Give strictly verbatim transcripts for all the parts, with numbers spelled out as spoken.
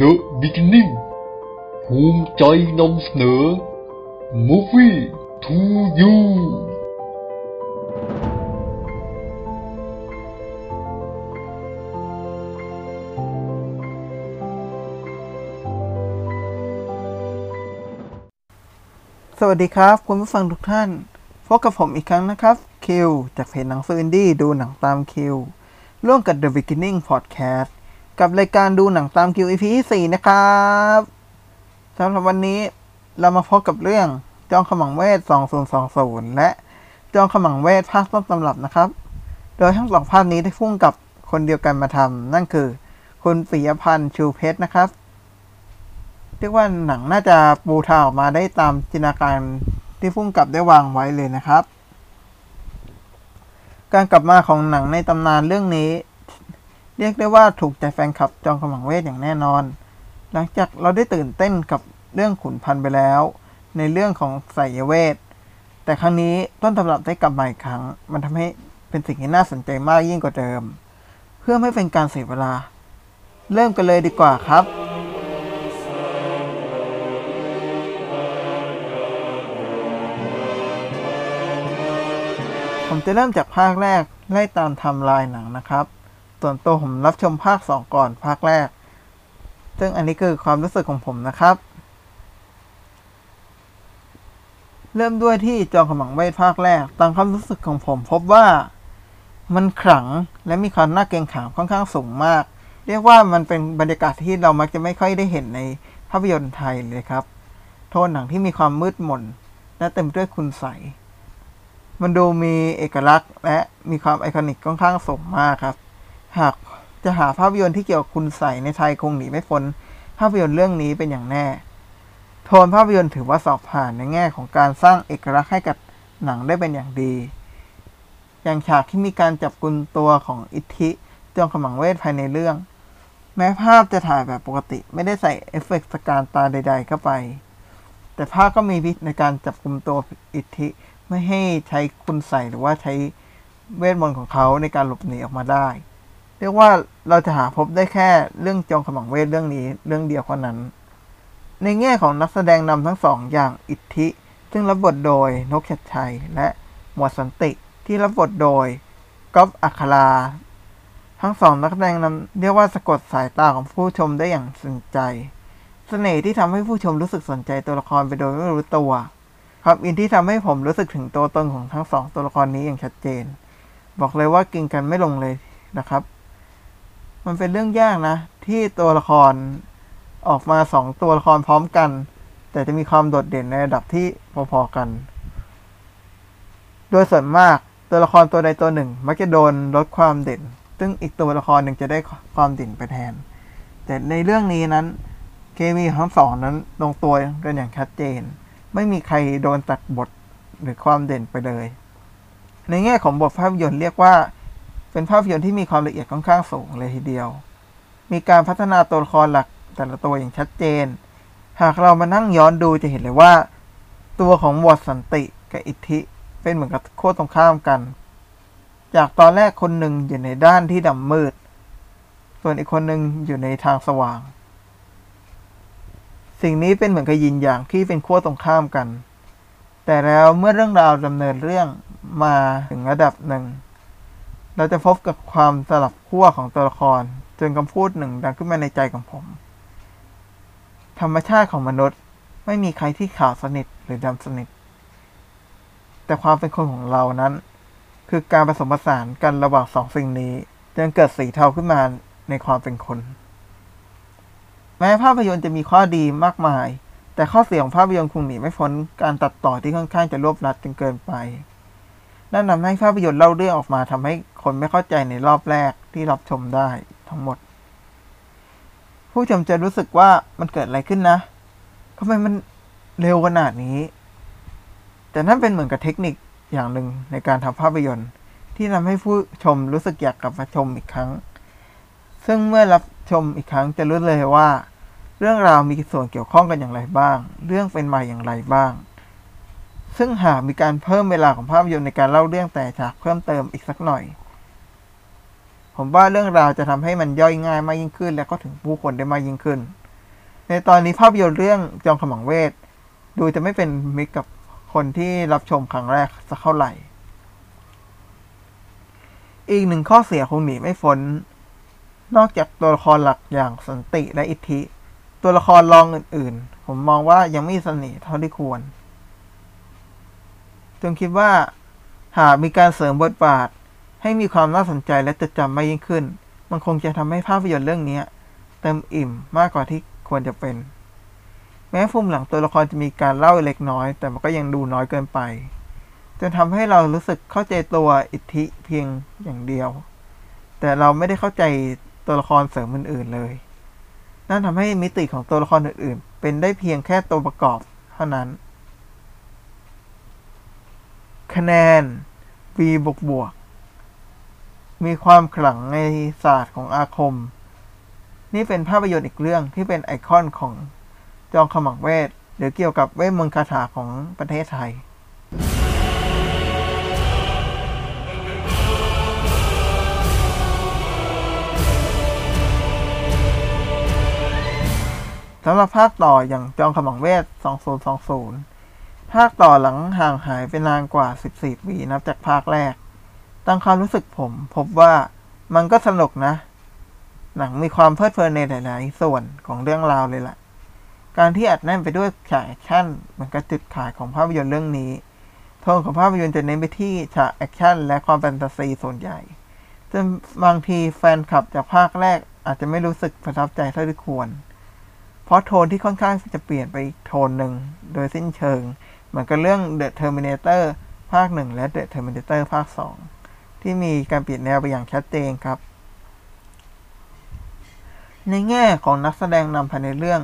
The Beginning ภูมิใจนำเสนอ Movie to You สวัสดีครับคุณผู้ฟังทุกท่านพบกับผมอีกครั้งนะครับคิวจากเพจหนังสืออินดี้ดูหนังตามคิวร่วมกับ The Beginning Podcast กับรายการดูหนังตามคิว อี พี สี่นะครับสำหรับวันนี้เรามาพบกับเรื่องจองขมังเวทสองพันยี่สิบและจองขมังเวทภาคต้นตำรับนะครับโดยทั้งสองภาคนี้ได้พุ่งกับคนเดียวกันมาทำนั่นคือคุณปิยพันธ์ชูเพชรนะครับเรียกว่าหนังน่าจะปูทางออกมาได้ตามจินตนาการที่พุ่งกับได้วางไว้เลยนะครับการกลับมาของหนังในตำนานเรื่องนี้เรียกได้ว่าถูกใจแฟนคลับจองขมังเวทอย่างแน่นอนหลังจากเราได้ตื่นเต้นกับเรื่องขุนพันธุ์ไปแล้วในเรื่องของไสยเวทแต่ครั้งนี้ต้นตำรับได้กลับมาอีกครั้งมันทำให้เป็นสิ่งที่น่าสนใจมากยิ่งกว่าเดิมเพื่อไม่เป็นการเสียเวลาเริ่มกันเลยดีกว่าครับผมจะเริ่มจากภาคแรกไล่ตามไทม์ไลน์หนังนะครับส่วนตัวผมรับชมภาคสองก่อนภาคแรกซึ่งอันนี้คือความรู้สึกของผมนะครับเริ่มด้วยที่จองขมังเวทภาคแรกตามความรู้สึกของผมพบว่ามันขลังและมีความน่าเกรงขามค่อนข้างสูงมากเรียกว่ามันเป็นบรรยากาศที่เรามักจะไม่ค่อยได้เห็นในภาพยนตร์ไทยเลยครับโทนหนังที่มีความมืดมนและเต็มด้วยคุณไสยมันดูมีเอกลักษณ์และมีความไอคอนิกค่อนข้างสูงมากครับหากจะหาภาพยนตร์ที่เกี่ยวกับคุณไสยในไทยคงหนีไม่พ้นภาพยนตร์เรื่องนี้เป็นอย่างแน่โทนภาพยนตร์ถือว่าสอบผ่านในแง่ของการสร้างเอกลักษณ์ให้กับหนังได้เป็นอย่างดีอย่างฉากที่มีการจับกุมตัวของอิทธิจองขมังเวทภายในเรื่องแม้ภาพจะถ่ายแบบปกติไม่ได้ใส่เอฟเฟกต์สการตาใดๆเข้าไปแต่ภาพก็มีพิษในการจับกุมตัวอิทธิไม่ให้ใช้คุณไสยหรือว่าใช้เวทมนต์ของเขาในการหลบหนีออกมาได้เรียกว่าเราจะหาพบได้แค่เรื่องจองขมังเวทเรื่องนี้เรื่องเดียวเท่านั้นในแง่ของนักแสดงนำทั้งสองอย่างอิทธิซึ่งรับบทโดยนกชัดชัยและหมวดสันติที่รับบทโดยก๊อฟอัคราทั้งสองนักแสดงนำเรียกว่าสะกดสายตาของผู้ชมได้อย่างสนใจเสน่ห์ที่ทำให้ผู้ชมรู้สึกสนใจตัวละครไปโดยไม่รู้ตัวความอินที่ทำให้ผมรู้สึกถึงตัวตนของทั้งสองตัวละครนี้อย่างชัดเจนบอกเลยว่ากินกันไม่ลงเลยนะครับมันเป็นเรื่องยากนะที่ตัวละครออกมาสองตัวละครพร้อมกันแต่จะมีความโดดเด่นในระดับที่พอๆกันโดยส่วนมากตัวละครตัวใดตัวหนึ่งมักจะโดนลดความเด่นซึ่งอีกตัวละครหนึ่งจะได้ความเด่นไปแทนแต่ในเรื่องนี้นั้นเคมีทั้งสองนั้นลงตัวกันอย่างชัดเจนไม่มีใครโดนตัดบทหรือความเด่นไปเลยในแง่ของบทภาพยนตร์เรียกว่าเป็นภาพยนตร์ที่มีความละเอียดค่อนข้างสูงเลยทีเดียวมีการพัฒนาตัวละครหลักแต่ละตัวอย่างชัดเจนหากเรามานั่งย้อนดูจะเห็นเลยว่าตัวของหมวดสันติกับอิทธิเป็นเหมือนกับขั้วตรงข้ามกันจากตอนแรกคนหนึ่งอยู่ในด้านที่ดำมืดส่วนอีกคนหนึ่งอยู่ในทางสว่างสิ่งนี้เป็นเหมือนกับยินอย่างที่เป็นขั้วตรงข้ามกันแต่แล้วเมื่อเรื่องราวดำเนินเรื่องมาถึงระดับหนึ่งเราจะพบกับความสลับขั้วของตัวละครจนคำพูดหนึ่งดังขึ้นมาในใจของผมธรรมชาติของมนุษย์ไม่มีใครที่ขาวสนิทหรือดำสนิทแต่ความเป็นคนของเรานั้นคือการผสมผสานกันระหว่างสองสิ่งนี้จนเกิดสีเทาขึ้นมาในความเป็นคนแม้ภาพยนตร์จะมีข้อดีมากมายแต่ข้อเสียของภาพยนตร์คงหนีไม่พ้นการตัดต่อที่ค่อนข้างจะรวบรัดจนเกินไปนั่นทำให้ภาพยนตร์เล่าเรื่องออกมาทำให้คนไม่เข้าใจในรอบแรกที่รับชมได้ทั้งหมดผู้ชมจะรู้สึกว่ามันเกิดอะไรขึ้นนะทำไมมันเร็วขนาดนี้แต่นั่นเป็นเหมือนกับเทคนิคอย่างหนึ่งในการทำภาพยนตร์ที่ทำให้ผู้ชมรู้สึกอยากกลับมาชมอีกครั้งซึ่งเมื่อรับชมอีกครั้งจะรู้เลยว่าเรื่องราวมีส่วนเกี่ยวข้องกันอย่างไรบ้างเรื่องเป็นมาอย่างไรบ้างซึ่งหากมีการเพิ่มเวลาของภาพยนตร์ในการเล่าเรื่องแต่ฉากเพิ่มเติมอีกสักหน่อย ผมว่าเรื่องราวจะทำให้มันย่อยง่ายมากยิ่งขึ้นและก็ถึงผู้คนได้มากยิ่งขึ้นในตอนนี้ภาพยนตร์เรื่องจอมขมังเวทดูจะไม่เป็นมิตรกับคนที่รับชมครั้งแรกสักเท่าไหร่อีกหนึ่งข้อเสียคงหนีไม่พ้นนอกจากตัวละครหลักอย่างสันติและอิทธิตัวละครรองอื่นๆผมมองว่ายังไม่มีเสน่ห์เท่าที่ควรจึงคิดว่าหากมีการเสริมบทบาทให้มีความน่าสนใจและจดจำมากยิ่งขึ้นมันคงจะทำให้ภาพยนตร์เรื่องนี้เต็มอิ่มมากกว่าที่ควรจะเป็นแม้ภูมิหลังตัวละครจะมีการเล่าเล็กน้อยแต่มันก็ยังดูน้อยเกินไปจนทำให้เรารู้สึกเข้าใจตัวอิทธิเพียงอย่างเดียวแต่เราไม่ได้เข้าใจตัวละครเสริมอื่นๆเลยนั่นทำให้มิติของตัวละครอื่นๆเป็นได้เพียงแค่ตัวประกอบเท่านั้นคะแนน B บวกบวกมีความขลังในศาสตร์ของอาคมนี่เป็นภาพยนตร์อีกเรื่องที่เป็นไอคอนของจอมขมังเวทหรือเกี่ยวกับเวทมนต์คาถาของประเทศไทยสำหรับภาคต่ออย่างจอมขมังเวทสองพันยี่สิบภาคต่อหลังห่างหายไปนานกว่าสิบสี่ปีนับจากภาคแรกตามความรู้สึกผมพบว่ามันก็สนุกนะหนังมีความเพลิดเพลินในหลายๆส่วนของเรื่องราวเลยล่ะการที่อัดแน่นไปด้วยฉากแอคชั่นมันก็จุดขายของภาพยนตร์เรื่องนี้โทนของภาพยนตร์จะเน้นไปที่ฉากแอคชั่นและความแฟนตาซีส่วนใหญ่จนบางทีแฟนคลับจากภาคแรกอาจจะไม่รู้สึกประทับใจเท่าที่ควรเพราะโทนที่ค่อนข้างจะเปลี่ยนไปอีกโทนหนึ่งโดยสิ้นเชิงเหมือนกับเรื่อง The Terminator ภาคหนึ่งและ The Terminator ภาคสองที่มีการเปลี่ยนแนวไปอย่างชัดเจนครับในแง่ของนักแสดงนำภายในเรื่อง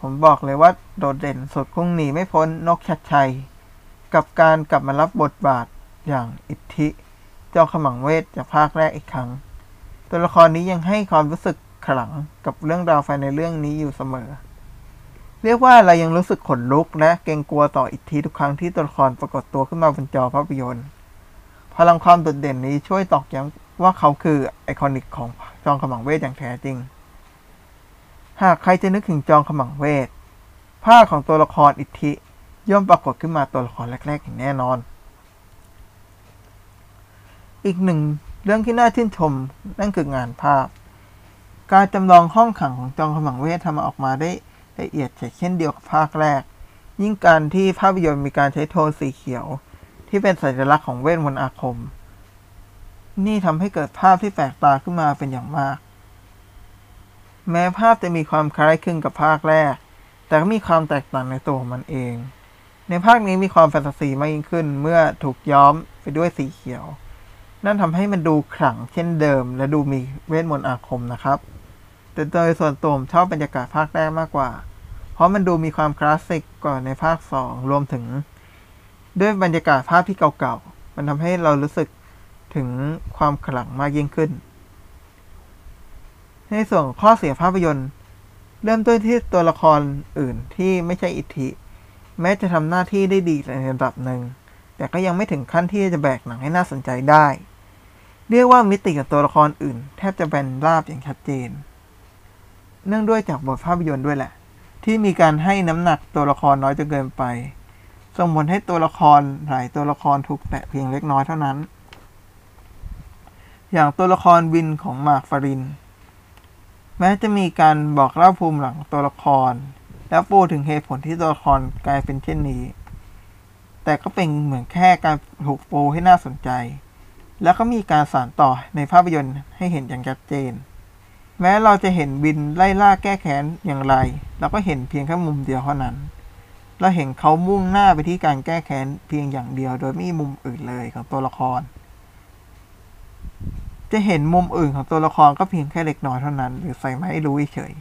ผมบอกเลยว่าโดดเด่นสุดคงหนีไม่พ้นนกชัดชัยกับการกลับมารับบทบาทอย่างอิทธิจอมขมังเวทจากภาคแรกอีกครั้งตัวละครนี้ยังให้ความรู้สึกขลังกับเรื่องราวภายในเรื่องนี้อยู่เสมอเรียกว่าเรายังรู้สึกขนลุกและเกรงกลัวต่ออิทธิทุกครั้งที่ตัวละครปรากฏตัวขึ้นมาบนจอภาพยนตร์พลังความโดดเด่นนี้ช่วยตอกย้ำว่าเขาคือไอคอนิกของจอมขมังเวทอย่างแท้จริงหากใครจะนึกถึงจอมขมังเวทภาพของตัวละครอิทธิย่อมปรากฏขึ้นมาตัวละครแรกๆอย่างแน่นอนอีกหนึ่งเรื่องที่น่าชื่นชมนั่นคืองานภาพการจำลองห้องขังของจอมขมังเวททำมาออกมาได้ละเอียดเช่นเดียวกับภาคแรกยิ่งการที่ภาพยนตร์มีการใช้โทนสีเขียวที่เป็นสัญลักษณ์ของเวทมนต์อาคมนี่ทำให้เกิดภาพที่แปลกตาขึ้นมาเป็นอย่างมากแม้ภาพจะมีความคล้ายคลึงกับภาคแรกแต่ก็มีความแตกต่างในตัวของมันเองในภาคนี้มีความแฟนตาซีมากยิ่งขึ้นเมื่อถูกย้อมไปด้วยสีเขียวนั่นทำให้มันดูขลังเช่นเดิมและดูมีเวทมนต์อาคมนะครับแต่โดยส่วนตัวผมชอบบรรยากาศภาคแรกมากกว่าเพราะมันดูมีความคลาสสิกกว่าในภาคสองรวมถึงด้วยบรรยากาศภาพที่เก่าๆมันทำให้เรารู้สึกถึงความขลังมากยิ่งขึ้นในส่วนข้อเสียภาพยนตร์เริ่มต้นที่ตัวละครอื่นที่ไม่ใช่อิทธิแม้จะทำหน้าที่ได้ดีในระดับหนึ่งแต่ก็ยังไม่ถึงขั้นที่จะแบกหนังให้น่าสนใจได้เรียกว่ามิติกับตัวละครอื่นแทบจะแบนราบอย่างชัดเจนเนื่องด้วยจากบทภาพยนตร์ด้วยแหละที่มีการให้น้ำหนักตัวละครน้อยจนเกินไปส่งผลให้ตัวละครหลายตัวละครถูกแตะเพียงเล็กน้อยเท่านั้นอย่างตัวละครวินของหมากฟรินแม้จะมีการบอกเล่าภูมิหลังตัวละครและพูดถึงเหตุผลที่ตัวละครกลายเป็นเช่นนี้แต่ก็เป็นเหมือนแค่การถูกโปรให้น่าสนใจแล้วก็มีการสานต่อในภาพยนตร์ให้เห็นอย่างชัดเจนแม้เราจะเห็นวินไล่ล่าแก้แค้นอย่างไรเราก็เห็นเพียงแค่มุมเดียวเท่านั้นเราเห็นเขามุ่งหน้าไปที่การแก้แค้นเพียงอย่างเดียวโดยไม่มีมุมอื่นเลยของตัวละครจะเห็นมุมอื่นของตัวละครก็เพียงแค่เล็กน้อยเท่านั้นหรือใส่มาให้รู้เฉย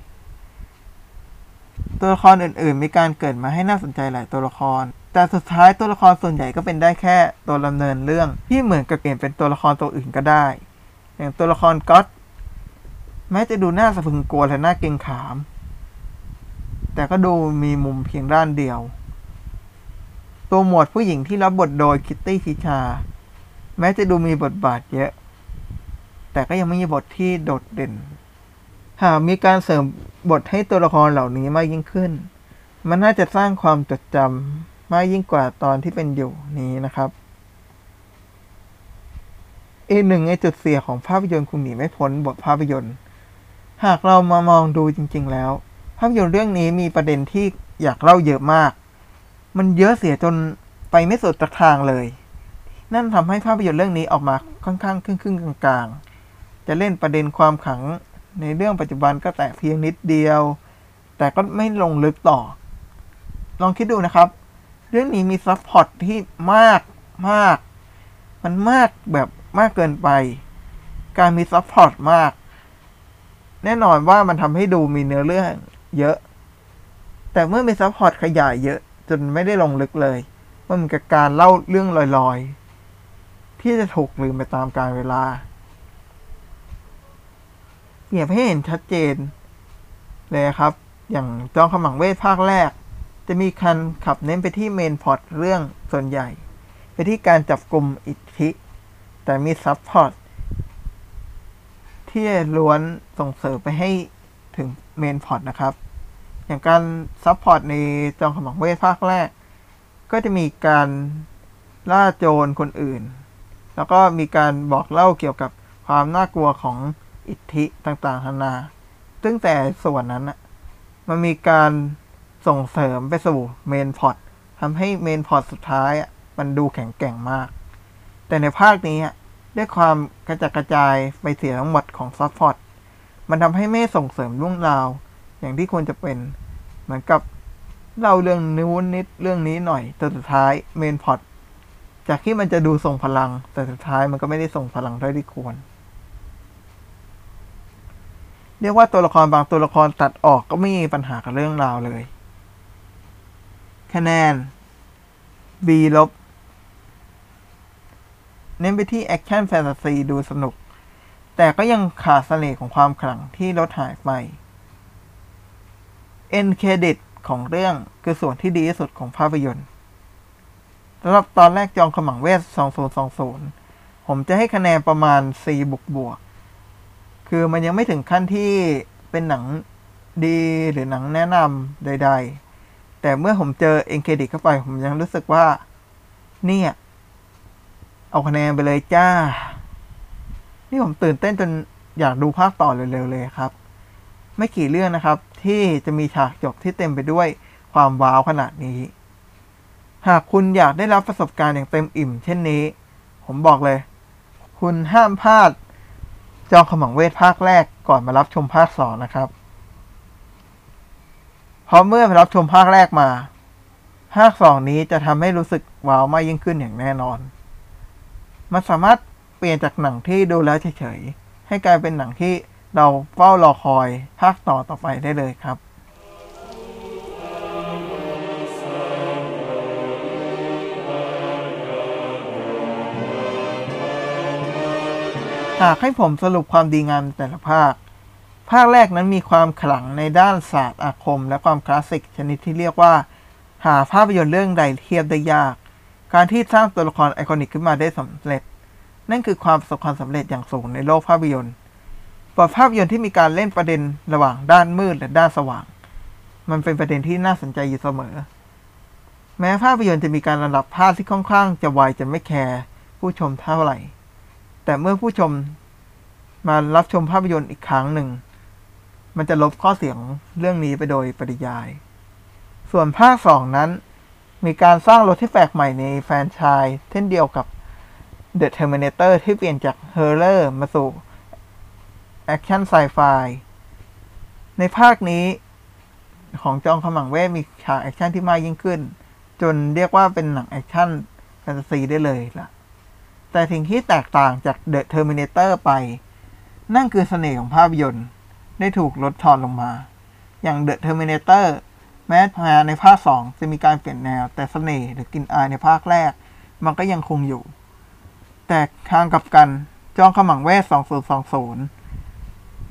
ตัวละครอื่นๆมีการเกิดมาให้น่าสนใจหลายตัวละครแต่สุดท้ายตัวละครส่วนใหญ่ก็เป็นได้แค่ตัวดำเนินเรื่องที่เหมือนกับเปลี่ยนเป็นตัวละครตัวอื่นก็ได้อย่างตัวละครก็อตแม้จะดูน่าสะพรึงกลัวและน่าเกรงขามแต่ก็ดูมีมุมเพียงด้านเดียวตัวหมวดผู้หญิงที่รับบทโดยคิตตี้ชิชาแม้จะดูมีบทบาทเยอะ แต่ก็ยังไม่มีบทที่โดดเด่นหากมีการเสริมบทให้ตัวละครเหล่านี้มากยิ่งขึ้นมันน่าจะสร้างความจดจำมากยิ่งกว่าตอนที่เป็นอยู่นี้นะครับอีกหนึ่งในจุดเสียของภาพยนตร์คงหนีไม่พ้นบทภาพยนตร์หากเรามามองดูจริงๆแล้วภาพยนตร์เรื่องนี้มีประเด็นที่อยากเล่าเยอะมากมันเยอะเสียจนไปไม่สุดทางเลยนั่นทำให้ภาพยนตร์เรื่องนี้ออกมาค่อนข้างครึ่งๆกลางๆจะเล่นประเด็นความขังในเรื่องปัจจุบันก็แต่เพียงนิดเดียวแต่ก็ไม่ลงลึกต่อลองคิดดูนะครับเรื่องนี้มีซับพล็อตที่มากมากมันมากแบบมากเกินไปการมีซับพล็อตมากแน่นอนว่ามันทำให้ดูมีเนื้อเรื่องเยอะแต่เมื่อมีซับพล็อตขยายเยอะจนไม่ได้ลงลึกเลยมันเหมือนกับการเล่าเรื่องลอยๆที่จะถูกลืมไปตามกาลเวลาเปรียบให้เห็นชัดเจนเลยครับอย่างจอมขมังเวทภาคแรกจะมีการขับเน้นไปที่เมนพล็อตเรื่องส่วนใหญ่ไปที่การจับกลุ่มอิทธิแต่มีซับพล็อตที่ล้วนส่งเสริมไปให้ถึงเมนพล็อตนะครับอย่างการซับพอร์ตในจอมขมังเวทภาคแรกก็จะมีการล่าโจรคนอื่นแล้วก็มีการบอกเล่าเกี่ยวกับความน่ากลัวของอิทธิต่างๆนานาซึ่งแต่ส่วนนั้นมันมีการส่งเสริมไปสู่เมนพล็อตทำให้เมนพล็อตสุดท้ายมันดูแข็งแกร่งมากแต่ในภาคนี้ด้วยความกระจัดกระจายไปเสียทั้งหมดของซับพอร์ตมันทำให้ไม่ส่งเสริมเรื่องราวอย่างที่ควรจะเป็นเหมือนกับเล่าเรื่องนู้นนิดเรื่องนี้หน่อยแต่สุดท้ายเมนพล็อตจากที่มันจะดูส่งพลังแต่สุดท้ายมันก็ไม่ได้ส่งพลังเท่าที่ควรเรียกว่าตัวละครบางตัวละครตัดออกก็ไม่มีปัญหากับเรื่องราวเลยคะแนน B ลบเน้นไปที่แอคชั่นแฟนตาซีดูสนุกแต่ก็ยังขาดเสน่ห์ของความขลังที่ลดหายไปEnd Credit ของเรื่องคือส่วนที่ดีที่สุดของภาพยนตร์สำหรับตอนแรกจอมขมังเวทสองพันยี่สิบผมจะให้คะแนนประมาณ C บวกบวกคือมันยังไม่ถึงขั้นที่เป็นหนังดีหรือหนังแนะนำใดๆแต่เมื่อผมเจอ End Credit เข้าไปผมยังรู้สึกว่าเนี่ยเอาคะแนนไปเลยจ้านี่ผมตื่นเต้นจนอยากดูภาคต่อเร็วๆเลยครับไม่กี่เรื่องนะครับที่จะมีฉากจบที่เต็มไปด้วยความว้าวขนาดนี้หากคุณอยากได้รับประสบการณ์อย่างเต็มอิ่มเช่นนี้ผมบอกเลยคุณห้ามพลาดจอมขมังเวทภาคแรกก่อนมารับชมภาคสองนะครับเพราะเมื่อรับชมภาคแรกมาภาคสองนี้จะทำให้รู้สึกว้าวมากยิ่งขึ้นอย่างแน่นอนมันสามารถเปลี่ยนจากหนังที่ดูแล้วเฉยๆให้กลายเป็นหนังที่เราเฝ้ารอคอยภาคต่อต่อไปได้เลยครับหากให้ผมสรุปความดีงามแต่ละภาคภาคแรกนั้นมีความขลังในด้านศาสตร์อาคมและความคลาสสิกชนิดที่เรียกว่าหาภาพยนตร์เรื่องใดเทียบได้ยากการที่สร้างตัวละครไอคอนิกขึ้นมาได้สำเร็จนั่นคือความประสบความสำเร็จอย่างสูงในโลกภาพยนตร์บทภาพยนตร์ที่มีการเล่นประเด็นระหว่างด้านมืดและด้านสว่างมันเป็นประเด็นที่น่าสนใจอยู่เสมอแม้ภาพยนตร์จะมีการระดับภาพที่ค่อนข้างจะไวจะไม่แคร์ผู้ชมเท่าไหร่แต่เมื่อผู้ชมมารับชมภาพยนตร์อีกครั้งหนึ่งมันจะลบข้อเสียของเรื่องนี้ไปโดยปริยายส่วนภาคสองนั้นมีการสร้างรถที่แปลกใหม่ในแฟรนไชส์เช่นเดียวกับ The Terminator ที่เปลี่ยนจาก Horror มาสู่แอคชั่นไซไฟในภาคนี้ของจอมขมังเวทมีฉากแอคชั่นที่มากยิ่งขึ้นจนเรียกว่าเป็นหนังแอคชั่นแฟนตาซีได้เลยล่ะแต่สิ่งที่แตกต่างจาก The Terminator ไปนั่นคือเสน่ห์ของภาพยนตร์ได้ถูกลดทอนลงมาอย่าง The Terminator แม้ในภาคสองจะมีการเปลี่ยนแนวแต่เสน่ห์หรือกลิ่นอายในภาคแรกมันก็ยังคงอยู่แต่ทางกลับกันจอมขมังเวทสองพันยี่สิบ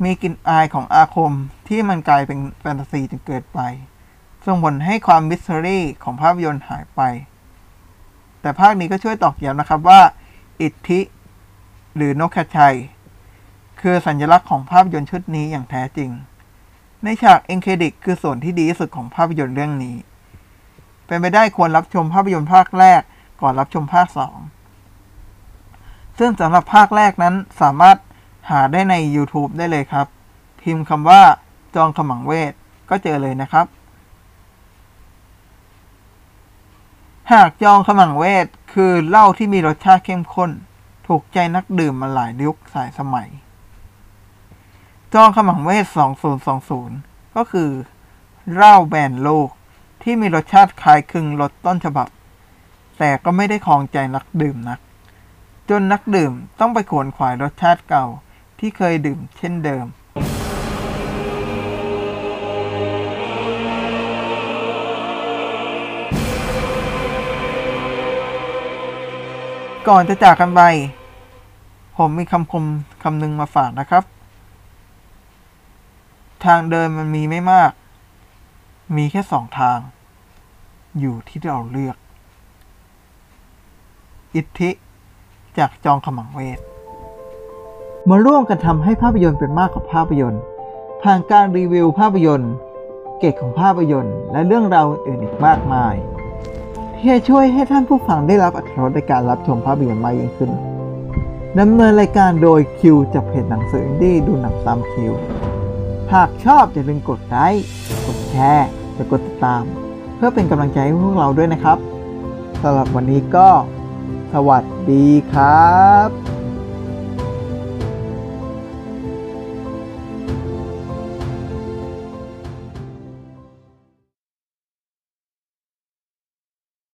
มีกลิ่นอายของอาคมที่มันกลายเป็นแฟนตาซีจนเกิดไปส่งผลให้ความมิสซิรี่ของภาพยนตร์หายไปแต่ภาคนี้ก็ช่วยตอกย้ำนะครับว่าอิทธิหรือนกกระชัย คือสัญลักษณ์ของภาพยนตร์ชุดนี้อย่างแท้จริงในฉากเอ็นเครดิตคือส่วนที่ดีที่สุดของภาพยนตร์เรื่องนี้เป็นไปได้ควรรับชมภาพยนตร์ภาคแรกก่อนรับชมภาคสองซึ่งสำหรับภาคแรกนั้นสามารถหาได้ใน YouTube ได้เลยครับพิมพ์คำว่าจองขมังเวทก็เจอเลยนะครับหากจองขมังเวทคือเหล้าที่มีรสชาติเข้มข้นถูกใจนักดื่มมาหลายยุคสายสมัยจองขมังเวทสองพันยี่สิบก็คือเหล้าแบรนด์โลกที่มีรสชาติคล้ายคลึงรสต้นฉบับแต่ก็ไม่ได้ครองใจนักดื่มนักจนนักดื่มต้องไปขวนขวายรสชาติเก่าที่เคยดื่มเช่นเดิมก่อนจะจากกันไปผมมีคำคมคำนึงมาฝากนะครับทางเดินมันมีไม่มากมีแค่สองทางอยู่ที่เราเลือกอิทธิจากจองขมังเวทมาร่วมกันทำให้ภาพยนตร์เป็นมากกว่าภาพยนตร์ผ่านการรีวิวภาพยนตร์เกจของภาพยนตร์และเรื่องราวอื่นอีกมากมายที่จะช่วยให้ท่านผู้ฟังได้รับอรรถรสในการรับชมภาพยนตร์มากยิ่งขึ้นดำเนินรายการโดยคิวจากเพจหนังสืออินดี้ดูหนังตามคิวหากชอบอย่าลืมกดไลค์กดแชร์และกดติดตามเพื่อเป็นกำลังใจให้พวกเราด้วยนะครับสำหรับวันนี้ก็สวัสดีครับ